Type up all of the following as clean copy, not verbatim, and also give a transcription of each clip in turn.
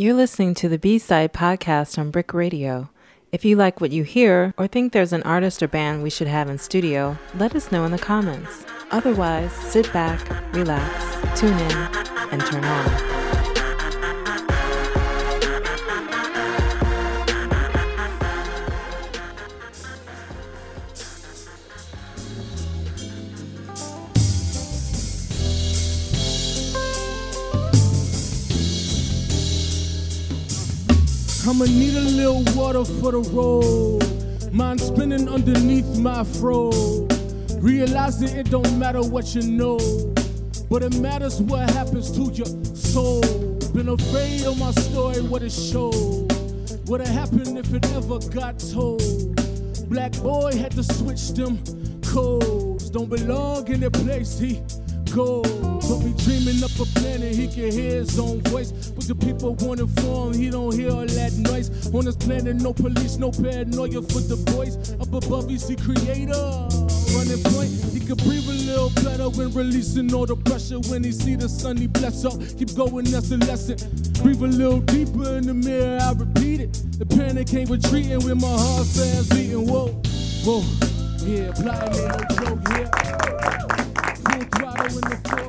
You're listening to the B-Side Podcast on Brick Radio. If you like what you hear or think there's an artist or band we should have in studio, let us know in the comments. Otherwise, sit back, relax, tune in, and turn on. I'ma need a little water for the road. Mind spinning underneath my fro. Realizing it don't matter what you know, but it matters what happens to your soul. Been afraid of my story, what it showed. What'd happen if it ever got told? Black boy had to switch them codes. Don't belong in the place he goes. Don't be dreaming up a planet, he can hear his own voice. But the people won't inform, he don't hear all that noise. On this planet, no police, no paranoia for the boys. Up above, he's the creator. Running point, he could breathe a little better when releasing all the pressure. When he see the sun, he bless up. Keep going, that's a lesson. Breathe a little deeper in the mirror, I repeat it. The panic ain't retreating with my heart fast beating. Whoa, whoa, yeah, plotting ain't no joke here.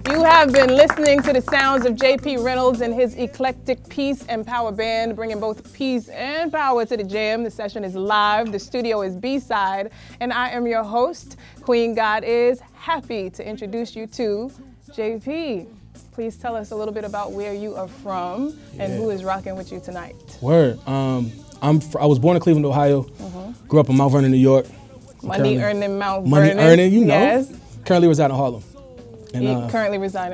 You have been listening to the sounds of J.P. Reynolds and his eclectic Peace and Power Band, bringing both peace and power to the jam. The session is live, the studio is B-Side, and I am your host, Queen God Is, happy to introduce you to J.P. Please tell us a little bit about where you are from and who is rocking with you tonight. Word. I was born in Cleveland, Ohio, grew up in Mount Vernon, New York. Money earning Mount Vernon. Money earning, you know. Yes. Currently reside in Harlem. And, you currently reside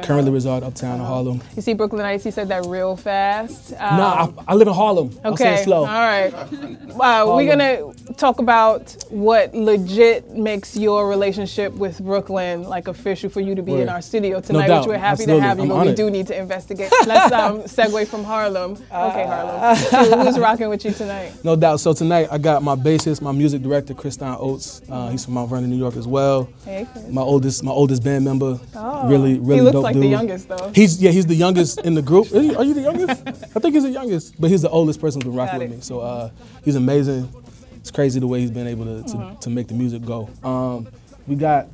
uptown in Harlem. You see Brooklynites, he said that real fast. I live in Harlem. Okay. I'm saying slow. All right. We're going to talk about what legit makes your relationship with Brooklyn like official for you to be in our studio tonight, no which we're happy to have you, but we do need to investigate. Let's segue from Harlem. Okay, Harlem. So who's rocking with you tonight? No doubt. So tonight I got my bassist, my music director, Kriston Oates. He's from Mount Vernon, New York as well. Hey, Chris. My oldest band member. Oh, really dope dude. He looks like the youngest, though. He's the youngest in the group. Are you the youngest? I think he's the youngest, but he's the oldest person who's been rocking with me. So he's amazing. It's crazy the way he's been able to make the music go. We got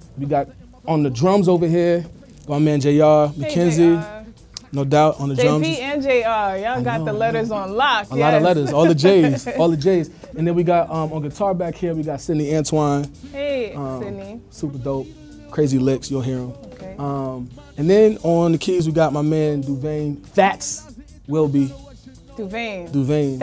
on the drums over here, my man JR Mackenzie. Hey, no doubt on the drums. JP and JR, the letters on lock. A lot of letters, all the J's. And then we got on guitar back here, we got Sydney Antoine. Hey, Sydney. Super dope, crazy licks, you'll hear him. And then on the keys, we got my man Duvain Fats Willby. Duvain.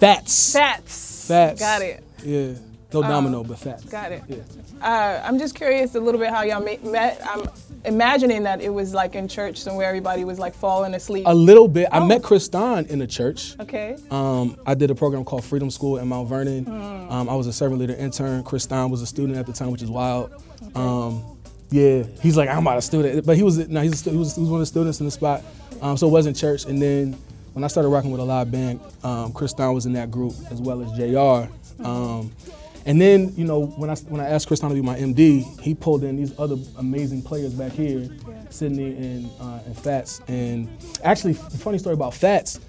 Fats. Got it. Yeah. No domino, but Fats. Got it. Yeah. I'm just curious a little bit how y'all met. I'm imagining that it was like in church somewhere everybody was like falling asleep. A little bit. Oh. I met Kriston in the church. Okay. I did a program called Freedom School in Mount Vernon. I was a servant leader intern. Kriston was a student at the time, which is wild. Okay. Yeah, he's like, I'm not a student, but he was one of the students in the spot, so it wasn't church. And then when I started rocking with a live band, Kriston was in that group as well as JR. And then, you know, when I asked Kriston to be my MD, he pulled in these other amazing players back here, Sydney and Fats. And actually, funny story about Fats,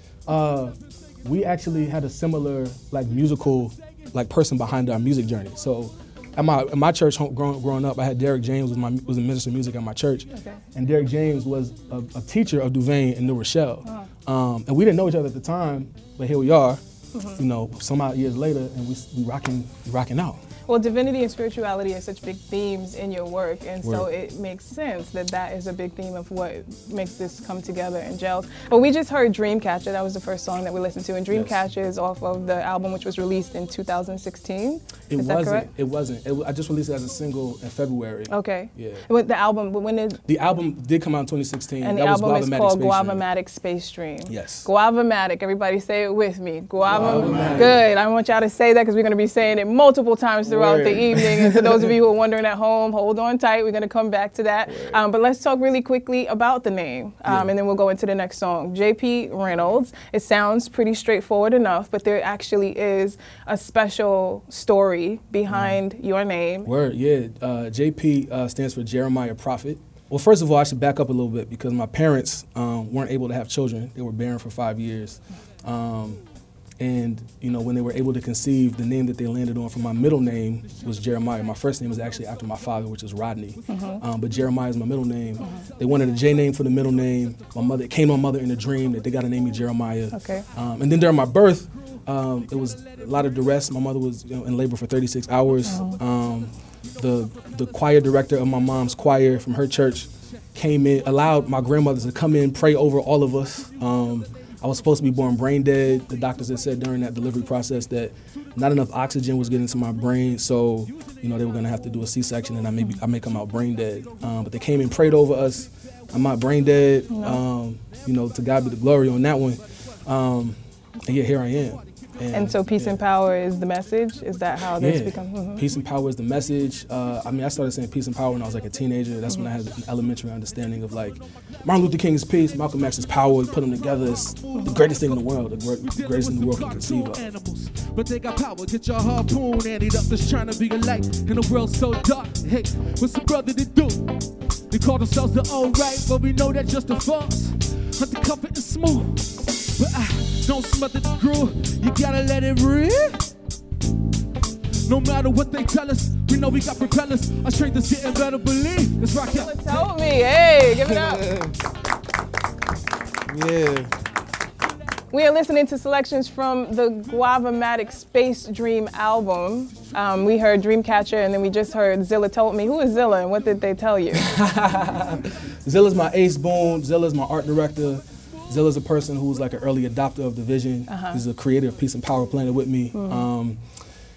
we actually had a similar like musical like person behind our music journey. So. At my church, growing up, I had Derek James was a minister of music at my church, and Derek James was a teacher of Duvain in New Rochelle, and we didn't know each other at the time, but here we are, you know, some odd years later, and we rocking out. Well, divinity and spirituality are such big themes in your work, and so it makes sense that is a big theme of what makes this come together and gels. Well, we just heard Dreamcatcher. That was the first song that we listened to, and Dreamcatcher is off of the album which was released in 2016. It wasn't. I just released it as a single in February. Okay. Yeah. But the album, when did... The album did come out in 2016. And that the album was called Guavamatic Space Dream. Yes. Guavamatic. Everybody say it with me. Guavamatic. Good. I want y'all to say that because we're going to be saying it multiple times throughout the evening. And for those of you who are wondering at home, hold on tight. We're going to come back to that. But let's talk really quickly about the name, and then we'll go into the next song. J.P. Reynolds. It sounds pretty straightforward enough, but there actually is a special story behind your name. J.P. Stands for Jeremiah Prophet, Well, first of all, I should back up a little bit because my parents weren't able to have children. They were barren for 5 years. And, you know, when they were able to conceive, the name that they landed on for my middle name was Jeremiah. My first name is actually after my father, which is Rodney. Mm-hmm. But Jeremiah is my middle name. Mm-hmm. They wanted a J name for the middle name. My mother, it came on mother in a dream that they got to name me Jeremiah. Okay. And then during my birth, it was a lot of duress. My mother was in labor for 36 hours. Mm-hmm. The choir director of my mom's choir from her church came in, allowed my grandmother to come in, pray over all of us. I was supposed to be born brain dead. The doctors had said during that delivery process that not enough oxygen was getting to my brain, so they were gonna have to do a C-section, and I may come out brain dead. But they came and prayed over us. I'm not brain dead. To God be the glory on that one. And yet here I am. And so peace and power is the message? Is that how this becomes? Mm-hmm. Peace and power is the message. I started saying peace and power when I was like a teenager. That's when I had an elementary understanding of like, Martin Luther King's peace, Malcolm X's power, you put them together, it's the greatest thing in the world, the greatest thing the world can conceive of. But they got power, get your harpoon and it up, just trying to be a light in the world so dark. Hey, what's the brother to do? They call themselves the all right, but we know that's just a farce. Undercover and smooth, but don't smother the groove, you gotta let it rip. No matter what they tell us, we know we got propellers. Our strength is getting better, believe. Let's rock it. Tell me, hey, give it up. Yeah. We are listening to selections from the Guavamatic Space Dream album. We heard Dreamcatcher, and then we just heard Zilla Told Me. Who is Zilla, and what did they tell you? Zilla's my ace boon. Zilla's my art director. Zilla's a person who's like an early adopter of the vision. He's a creator of Peace and Power Planet with me. Mm-hmm.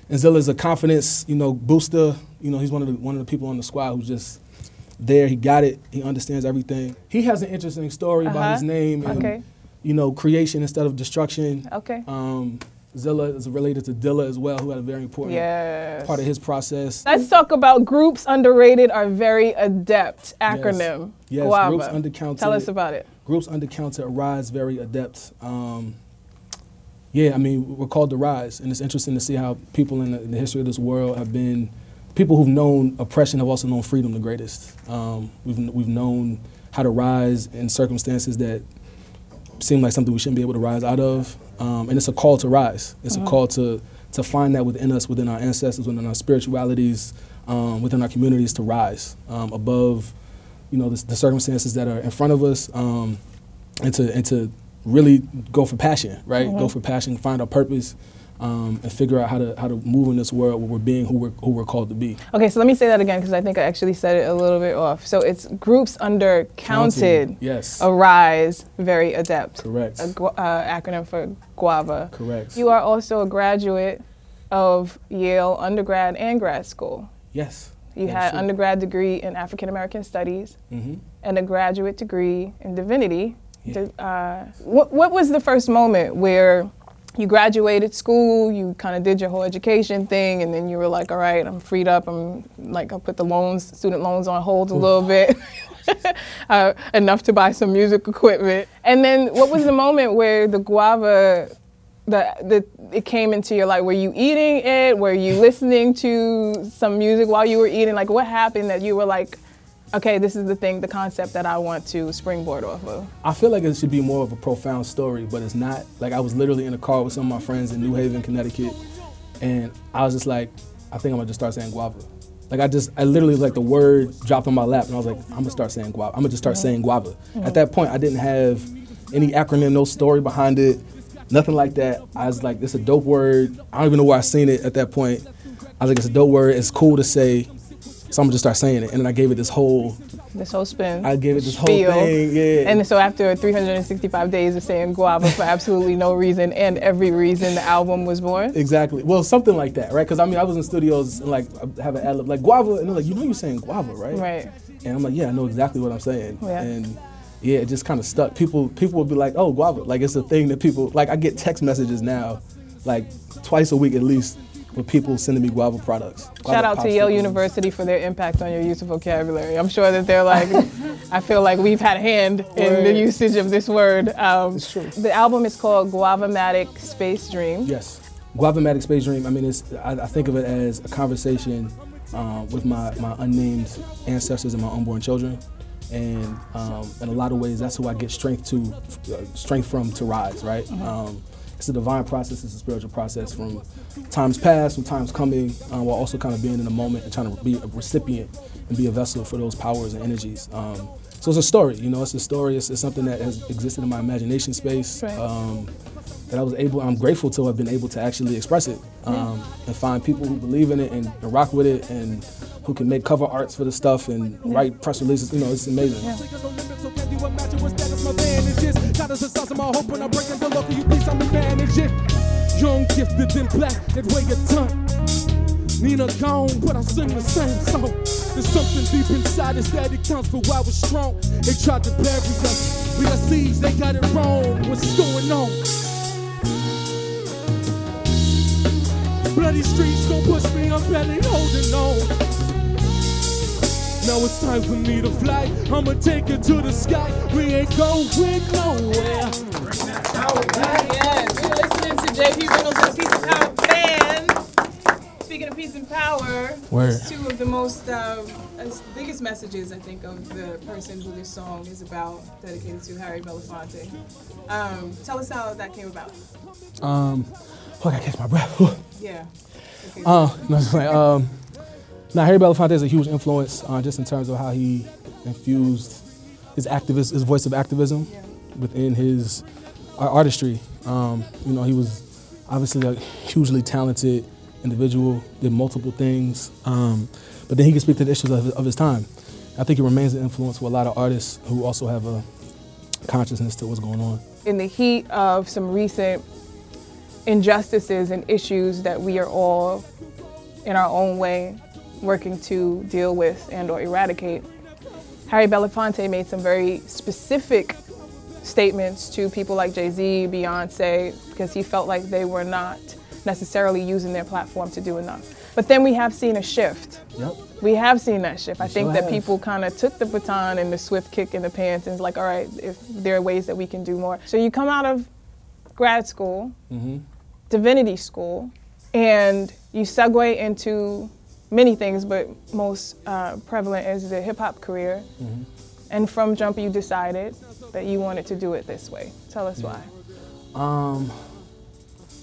And Zilla's a confidence, booster. He's one of the people on the squad who's just there. He got it. He understands everything. He has an interesting story about his name and creation instead of destruction. Okay. Zilla is related to Dilla as well, who had a very important part of his process. Let's talk about Groups Underrated Are Very Adept acronym. Yes. Guava. Groups Undercounted. Tell us about it. Groups Undercounted Arise Very Adept. We're called to rise, and it's interesting to see how people in the history of this world have been, people who've known oppression have also known freedom the greatest. We've known how to rise in circumstances that seem like something we shouldn't be able to rise out of. And it's a call to rise. It's a call to find that within us, within our ancestors, within our spiritualities, within our communities to rise above the circumstances that are in front of us, and to really go for passion, right? Mm-hmm. Go for passion, find our purpose, and figure out how to move in this world where we're being who we're called to be. Okay, so let me say that again because I think I actually said it a little bit off. So it's Groups Under Counted. Yes. Arise, Very Adept. Correct. Acronym for Guava. Correct. You are also a graduate of Yale undergrad and grad school. Yes. You had an undergrad degree in African American Studies and a graduate degree in Divinity. Yeah. What was the first moment where you graduated school, you kind of did your whole education thing, and then you were like, all right, I'm freed up, I'll put the student loans on hold a little bit, enough to buy some music equipment. And then what was the moment where the guava, it came into your life? Were you eating it? Were you listening to some music while you were eating? Like, what happened that you were like, okay, this is the thing, the concept that I want to springboard off of? I feel like it should be more of a profound story, but it's not. Like, I was literally in a car with some of my friends in New Haven, Connecticut, and I was just like, I think I'm gonna just start saying guava. Like, I literally, like, the word dropped on my lap, and I was like, I'm gonna start saying guava. I'm gonna just start saying guava. Mm-hmm. At that point, I didn't have any acronym, no story behind it. Nothing like that. I was like, it's a dope word. I don't even know where I seen it at that point. I was like, it's a dope word. It's cool to say. So I'm going to just start saying it. And then I gave it this whole spin. I gave it this spiel. Whole thing, yeah. And so after 365 days of saying guava for absolutely no reason and every reason, the album was born? Exactly. Well, something like that, right? Because, I was in studios and, I have an ad-lib, like, guava. And they're like, you're saying guava, right? Right. And I'm like, yeah, I know exactly what I'm saying. Yeah. And yeah, it just kind of stuck. People would be like, oh, guava. Like, it's a thing that people, like, I get text messages now, like, twice a week at least, with people sending me guava products. Shout out to Yale University for their impact on your use of vocabulary. I'm sure that they're like, I feel like we've had a hand in the usage of this word. It's true. The album is called Guavamatic Space Dream. Yes. Guavamatic Space Dream, I think of it as a conversation with my unnamed ancestors and my unborn children. And in a lot of ways, that's who I get strength from to rise, right? Mm-hmm. It's a divine process, it's a spiritual process from times past, from times coming, while also kind of being in the moment and trying to be a recipient and be a vessel for those powers and energies. So it's a story, you know, it's something that has existed in my imagination space, right. That I'm grateful to have been able to actually express it, and find people who believe in it and rock with it and who can make cover arts for the stuff and write press releases, you know, it's amazing. Yeah. Nina gone, but I sing the same song. There's something deep inside us that accounts for why we're strong. They tried to bury us, we are seeds, they got it wrong. What's going on? Bloody streets don't push me, I'm barely holding on. Now it's time for me to fly, I'ma take it to the sky. We ain't going nowhere. Bring that power back. Yes, you're listening to J.P. Reynolds and Peace and Power Fans. Speaking of peace and power, it's two of the most, biggest messages, I think, of the person who this song is about, dedicated to Harry Belafonte. Tell us how that came about. I gotta catch my breath. Yeah. Okay. Harry Belafonte is a huge influence, just in terms of how he infused his voice of activism within his artistry. He was obviously a hugely talented individual, did multiple things, but then he can speak to the issues of his time. I think it remains an influence for a lot of artists who also have a consciousness to what's going on. In the heat of some recent injustices and issues that we are all, in our own way, working to deal with and or eradicate, Harry Belafonte made some very specific statements to people like Jay-Z, Beyonce, because he felt like they were not necessarily using their platform to do enough. But then we have seen a shift. Yep. We have seen that shift. I think that people kind of took the baton and the swift kick in the pants and was like, all right, if there are ways that we can do more. So you come out of grad school, divinity school, and you segue into many things, but most prevalent is the hip hop career. Mm-hmm. And from jump, you decided that you wanted to do it this way. Tell us why.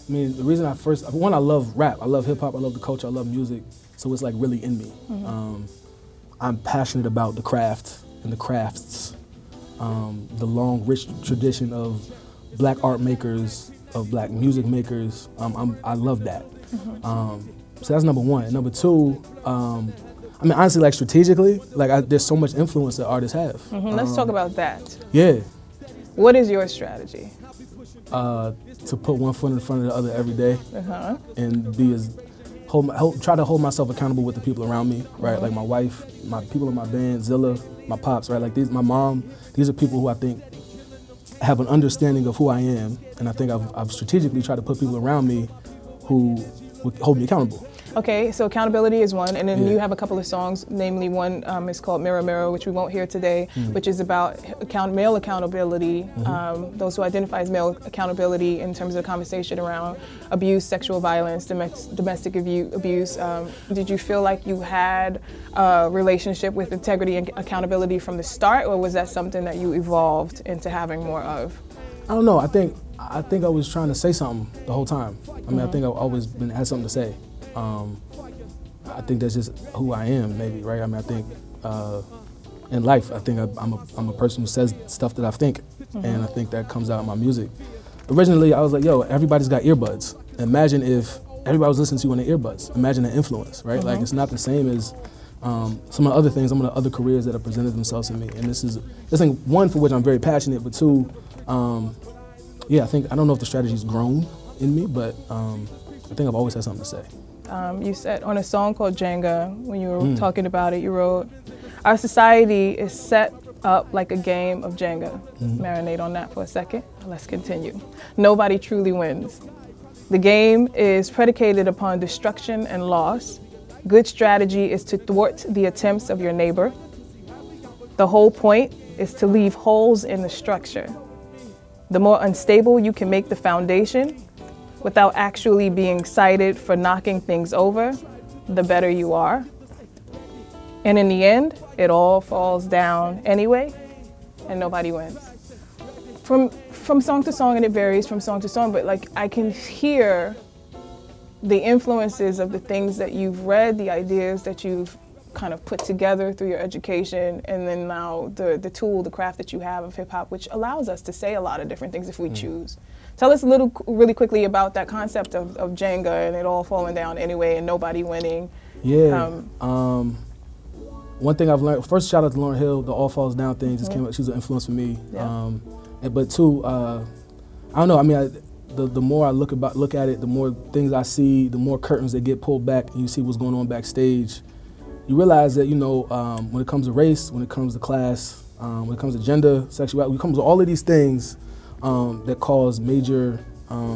The reason I love rap, I love hip hop, I love the culture, I love music, so it's like really in me. Mm-hmm. I'm passionate about the craft and the crafts, the long, rich tradition of black art makers, of black music makers. I love that. Mm-hmm. So that's number one. Number two, honestly, like strategically, there's so much influence that artists have. Mm-hmm. Let's talk about that. Yeah. What is your strategy? To put one foot in front of the other every day, and try to hold myself accountable with the people around me, right? Like my wife, my people in my band, Zilla, my pops, right? Like my mom. These are people who I think have an understanding of who I am, and I think I've strategically tried to put people around me who would hold me accountable. Okay, so accountability is one, and then you have a couple of songs, namely one is called Mirror, Mirror, which we won't hear today, which is about male accountability, those who identify as male accountability in terms of the conversation around abuse, sexual violence, domestic abuse. Did you feel like you had a relationship with integrity and accountability from the start, or was that something that you evolved into having more of? I don't know, I think I was trying to say something the whole time. I think I've always had something to say. I think that's just who I am, maybe, right? I think in life, I'm a person who says stuff that I think, and I think that comes out in my music. Originally, I was like, yo, everybody's got earbuds. Imagine if everybody was listening to you on the earbuds. Imagine the influence, right? Like, it's not the same as some of the other things, some of the other careers that have presented themselves to me. And this thing, one, for which I'm very passionate, but two, I don't know if the strategy's grown in me, but I think I've always had something to say. You said on a song called Jenga, when you were talking about it, you wrote, "Our society is set up like a game of Jenga." Marinate on that for a second. Let's continue. "Nobody truly wins. The game is predicated upon destruction and loss. Good strategy is to thwart the attempts of your neighbor. The whole point is to leave holes in the structure. The more unstable you can make the foundation, without actually being cited for knocking things over, the better you are. And in the end, it all falls down anyway, and nobody wins. From song to song, and it varies from song to song, but like I can hear the influences of the things that you've read, the ideas that you've kind of put together through your education, and then now the tool, the craft that you have of hip hop, which allows us to say a lot of different things if we choose. Tell us a little, really quickly, about that concept of Jenga and it all falling down anyway and nobody winning. Yeah. One thing I've learned, first shout out to Lauryn Hill, the all falls down thing just came up, she was an influence for me. Yeah. But two, I don't know, I mean, the more I look at it, the more things I see, the more curtains that get pulled back and you see what's going on backstage. You realize that, you know, when it comes to race, when it comes to class, when it comes to gender, sexuality, when it comes to all of these things that cause major, you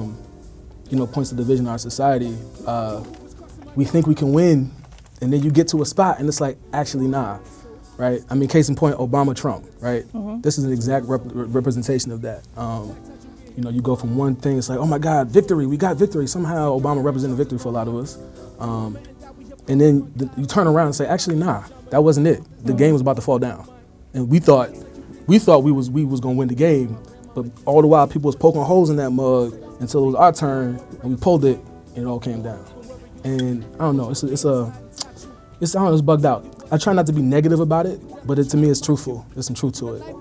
know, points of division in our society, we think we can win, and then you get to a spot and it's like, actually, nah, right? I mean, case in point, Obama, Trump, right? Mm-hmm. This is an exact representation of that. You know, you go from one thing, it's like, oh my God, victory, we got victory. Somehow Obama represented victory for a lot of us. And then you turn around and say, actually, nah, that wasn't it. The game was about to fall down. And we thought we was gonna win the game, but all the while people was poking holes in that mug until it was our turn and we pulled it and it all came down. And I don't know, it's bugged out. I try not to be negative about it, but to me it's truthful. There's some truth to it.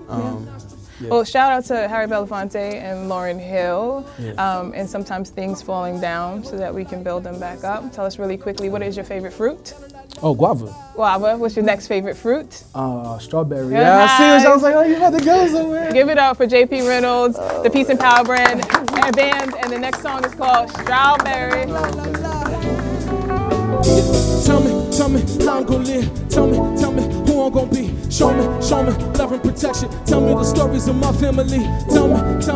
Yeah. Well, shout out to Harry Belafonte and Lauryn Hill, and sometimes things falling down so that we can build them back up. Tell us really quickly, what is your favorite fruit? Oh, guava. Guava. What's your next favorite fruit? Strawberry. Yeah, I see it. I was like, oh, you had to go somewhere. Give it up for J.P. Reynolds, the Peace and Power band, and the next song is called Strawberry. Tell me how I'm gonna live. Tell me who I'm gonna be. Show me love and protection. Tell me the stories of my family. Tell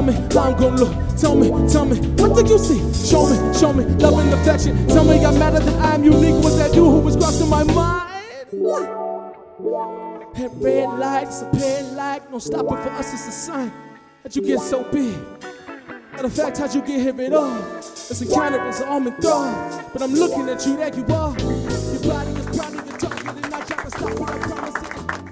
me how I'm gonna look. Tell me what did you see? Show me love and affection. Tell me I'm madder than I'm unique. What's that dude who was crossing my mind? Had red lights, a red light. No stopping for us, it's a sign that you get so big. And the fact how'd you get here at all? It's a kind of, it's an almond throne. But I'm looking at you, that you are. Your body is probably the target, and I try to stop what I promise.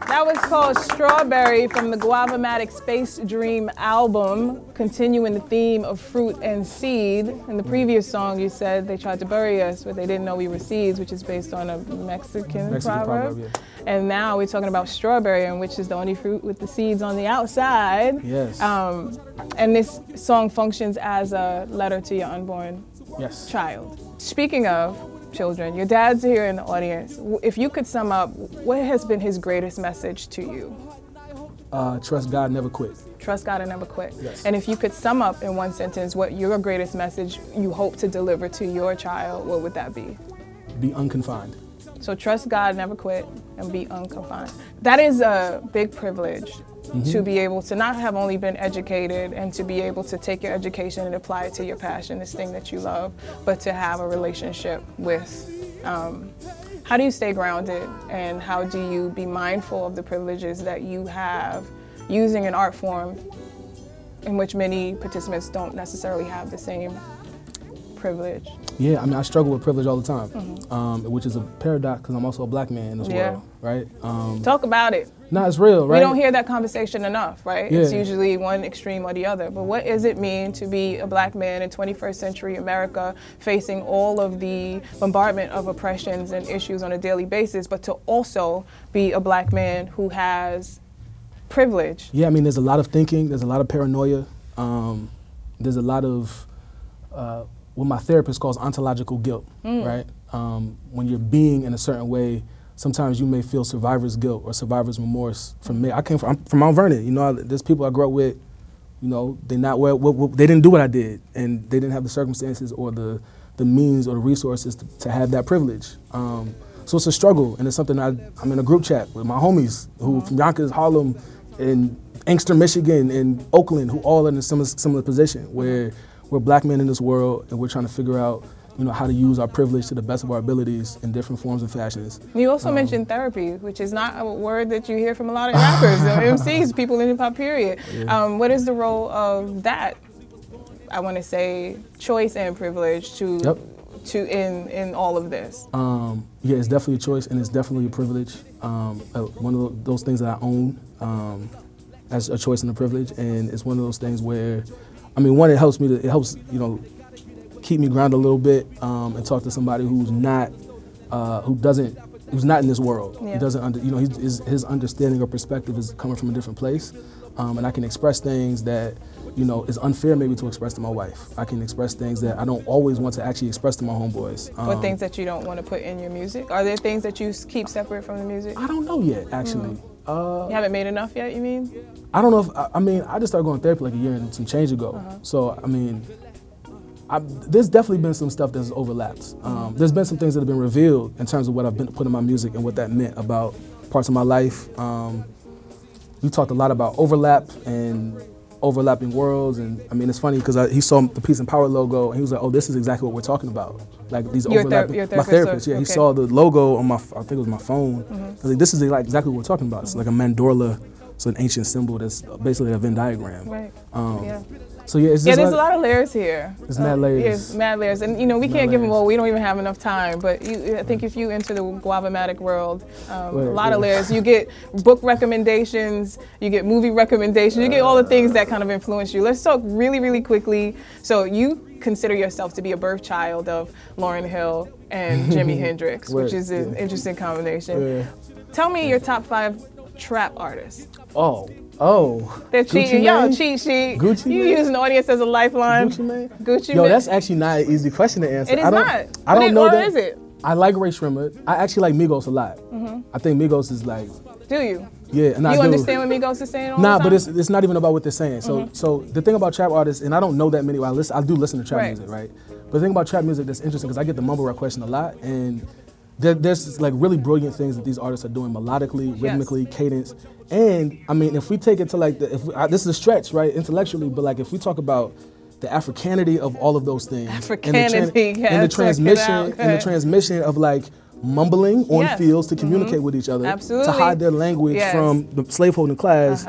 That was called Strawberry from the Guavamatic Space Dream album, continuing the theme of fruit and seed. In the previous song, you said they tried to bury us, but they didn't know we were seeds, which is based on a Mexican proverb. Yeah. And now we're talking about strawberry, and which is the only fruit with the seeds on the outside. Yes. And this song functions as a letter to your unborn child. Speaking of children, your dad's here in the audience. If you could sum up, what has been his greatest message to you? Trust God, never quit. Trust God and never quit. Yes. And if you could sum up in one sentence what your greatest message you hope to deliver to your child, what would that be? Be unconfined. So trust God, never quit, and be unconfined. That is a big privilege to be able to not have only been educated and to be able to take your education and apply it to your passion, this thing that you love, but to have a relationship with. How do you stay grounded, and how do you be mindful of the privileges that you have using an art form in which many participants don't necessarily have the same privilege? Yeah, I mean, I struggle with privilege all the time, which is a paradox because I'm also a black man in this world, right? Talk about it. No, it's real, right? We don't hear that conversation enough, right? Yeah. It's usually one extreme or the other. But what does it mean to be a black man in 21st century America, facing all of the bombardment of oppressions and issues on a daily basis, but to also be a black man who has privilege? Yeah, I mean, there's a lot of thinking. There's a lot of paranoia. There's a lot of... what my therapist calls ontological guilt, right? When you're being in a certain way, sometimes you may feel survivor's guilt or survivor's remorse. I'm from Mount Vernon, you know. There's people I grew up with, you know, they didn't do what I did, and they didn't have the circumstances or the means or the resources to have that privilege. So it's a struggle, and it's something I'm in a group chat with my homies who from Yonkers, Harlem, and Inkster, Michigan, and Oakland, who all are in a similar position where we're black men in this world, and we're trying to figure out, you know, how to use our privilege to the best of our abilities in different forms and fashions. You also mentioned therapy, which is not a word that you hear from a lot of rappers and MCs, people in hip-hop, period. Yeah. What is the role of that, I want to say, choice and privilege to to in all of this? Yeah, it's definitely a choice and it's definitely a privilege. One of those things that I own as a choice and a privilege, and it's one of those things where, I mean, one, it helps you know, keep me grounded a little bit and talk to somebody who's not who's not in this world. Yeah. He doesn't his understanding or perspective is coming from a different place, and I can express things that, you know, it's unfair maybe to express to my wife. I can express things that I don't always want to actually express to my homeboys. What things that you don't want to put in your music? Are there things that you keep separate from the music? I don't know yet, actually. You haven't made enough yet, you mean? I don't know if, I just started going to therapy like a year and some change ago. Uh-huh. So, I mean, there's definitely been some stuff that's overlapped. There's been some things that have been revealed in terms of what I've been putting in my music and what that meant about parts of my life. You talked a lot about overlap and overlapping worlds, and I mean, it's funny because he saw the Peace and Power logo and he was like, "Oh, this is exactly what we're talking about." Like these overlapping. My therapist, yeah, okay. He saw the logo on my, I think it was my phone. Mm-hmm. I was like, "This is like exactly what we're talking about." It's like a mandorla, so an ancient symbol that's basically a Venn diagram. Right. Yeah. So yeah, it's just there's a lot of layers here. There's mad layers. There's mad layers, and you know, we can't give them all. We don't even have enough time. But I think if you enter the Guavamatic world, a lot of layers. You get book recommendations, you get movie recommendations, you get all the things that kind of influence you. Let's talk really, really quickly. So you consider yourself to be a birth child of Lauryn Hill and Jimi Hendrix, which is an interesting combination. Tell me your top 5 trap artists. Oh, they're cheating. Yo, cheat sheet. Gucci you Mane? Use an audience as a lifeline. Gucci Mane? Yo, that's actually not an easy question to answer. It is I don't know. I like Rae Sremmurd. I actually like Migos a lot. Mm-hmm. I think Migos is like. Do you? Yeah, and I do. You understand what Migos is saying all the time? Nah, but it's not even about what they're saying. So the thing about trap artists, and I don't know that many. I do listen to trap music, right? But the thing about trap music that's interesting because I get the mumble rap question a lot, and there's like really brilliant things that these artists are doing melodically, rhythmically, cadence. And I mean, if we take it to like this is a stretch, right, intellectually, but like if we talk about the Africanity of all of those things, and the transmission of like mumbling on fields to communicate with each other, to hide their language from the slaveholding class.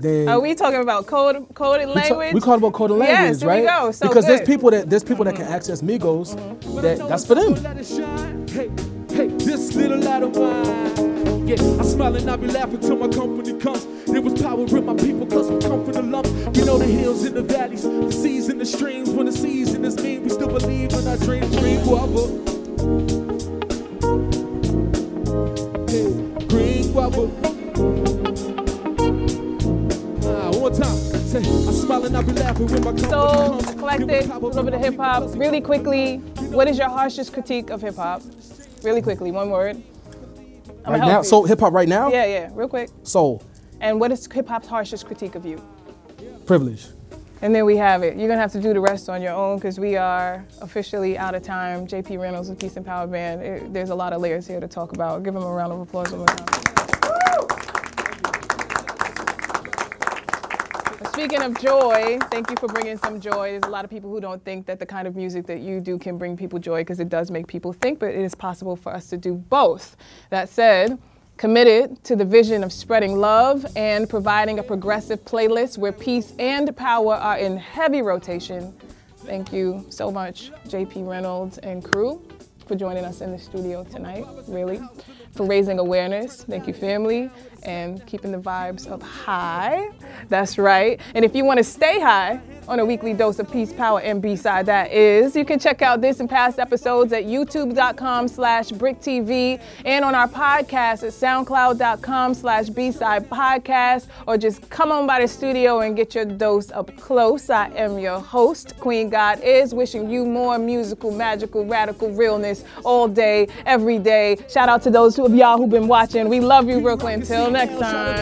Then are we talking about coded language? We talk about coded language, right? Yes, we go. So because there's people that can access Migos that's for them. Hey, this little light of wine. Yeah, I smile and I be laughing till my company comes. There was power in my people, cause we come from the lump. You know the hills and the valleys, the seas and the streams. When the season is mean, we still believe in our dream guava. Hey, green guava. One time. Say, I smile and I be laughing when my company comes. So, collected, a little bit of hip hop. Really quickly, what is your harshest critique of hip hop? Really quickly, one word. Right now, soul, hip-hop right now? Yeah, real quick. Soul. And what is hip-hop's harshest critique of you? Privilege. And there we have it. You're gonna have to do the rest on your own because we are officially out of time. J.P. Reynolds with Peace and Power Band. There's a lot of layers here to talk about. Give him a round of applause. Speaking of joy, thank you for bringing some joy. There's a lot of people who don't think that the kind of music that you do can bring people joy because it does make people think, but it is possible for us to do both. That said, committed to the vision of spreading love and providing a progressive playlist where peace and power are in heavy rotation. Thank you so much, J.P. Reynolds and crew, for joining us in the studio tonight, really. For raising awareness. Thank you, family, and keeping the vibes up high. That's right. And if you want to stay high on a weekly dose of peace, power, and B-side, that is, you can check out this and past episodes at youtube.com/BrickTV and on our podcast at soundcloud.com/BsidePodcast, or just come on by the studio and get your dose up close. I am your host, Queen God Is, wishing you more musical, magical, radical realness all day, every day. Shout out to those of y'all who've been watching. We love you, Brooklyn. Till next time.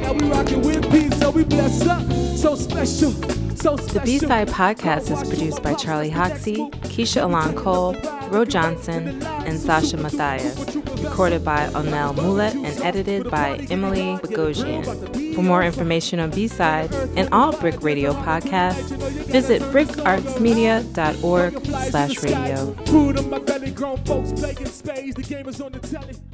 Now we rocking with peace, so we bless up. So special. The B-Side Podcast is produced by Charlie Hoxie, Keisha Alon Cole, Ro Johnson, and Sasha Mathias. Recorded by Onel Moulet and edited by Emily Bogosian. For more information on B-Side and all Brick Radio podcasts, visit brickartsmedia.org/radio.